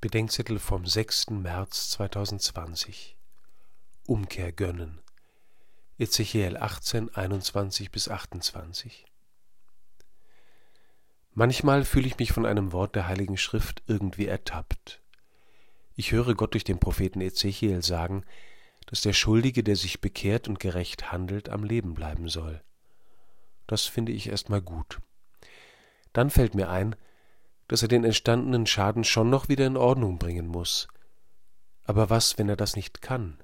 Bedenkzettel vom 6. März 2020. Umkehr gönnen. Ezechiel 18, 21-28. Manchmal fühle ich mich von einem Wort der Heiligen Schrift irgendwie ertappt. Ich höre Gott durch den Propheten Ezechiel sagen, dass der Schuldige, der sich bekehrt und gerecht handelt, am Leben bleiben soll. Das finde ich erstmal gut. Dann fällt mir ein, dass er den entstandenen Schaden schon noch wieder in Ordnung bringen muss. Aber was, wenn er das nicht kann?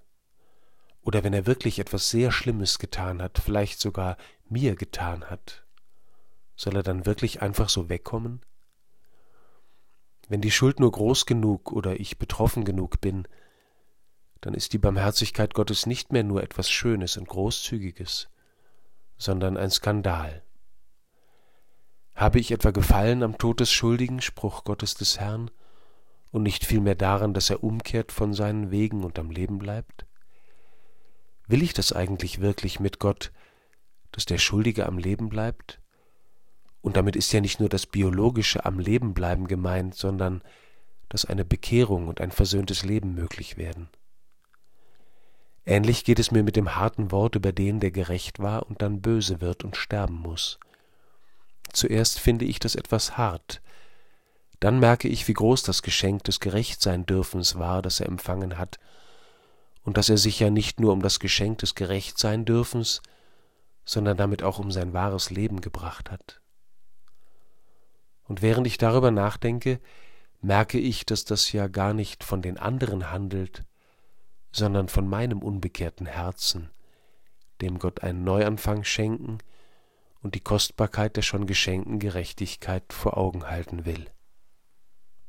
Oder wenn er wirklich etwas sehr Schlimmes getan hat, vielleicht sogar mir getan hat? Soll er dann wirklich einfach so wegkommen? Wenn die Schuld nur groß genug oder ich betroffen genug bin, dann ist die Barmherzigkeit Gottes nicht mehr nur etwas Schönes und Großzügiges, sondern ein Skandal. Habe ich etwa Gefallen am Tod des Schuldigen, Spruch Gottes des Herrn, und nicht vielmehr daran, dass er umkehrt von seinen Wegen und am Leben bleibt? Will ich das eigentlich wirklich mit Gott, dass der Schuldige am Leben bleibt? Und damit ist ja nicht nur das biologische am Leben bleiben gemeint, sondern dass eine Bekehrung und ein versöhntes Leben möglich werden. Ähnlich geht es mir mit dem harten Wort über den, der gerecht war und dann böse wird und sterben muss. Zuerst finde ich das etwas hart. Dann merke ich, wie groß das Geschenk des Gerechtseindürfens war, das er empfangen hat, und dass er sich ja nicht nur um das Geschenk des Gerechtseindürfens, sondern damit auch um sein wahres Leben gebracht hat. Und während ich darüber nachdenke, merke ich, dass das ja gar nicht von den anderen handelt, sondern von meinem unbekehrten Herzen, dem Gott einen Neuanfang schenken und die Kostbarkeit der schon geschenkten Gerechtigkeit vor Augen halten will.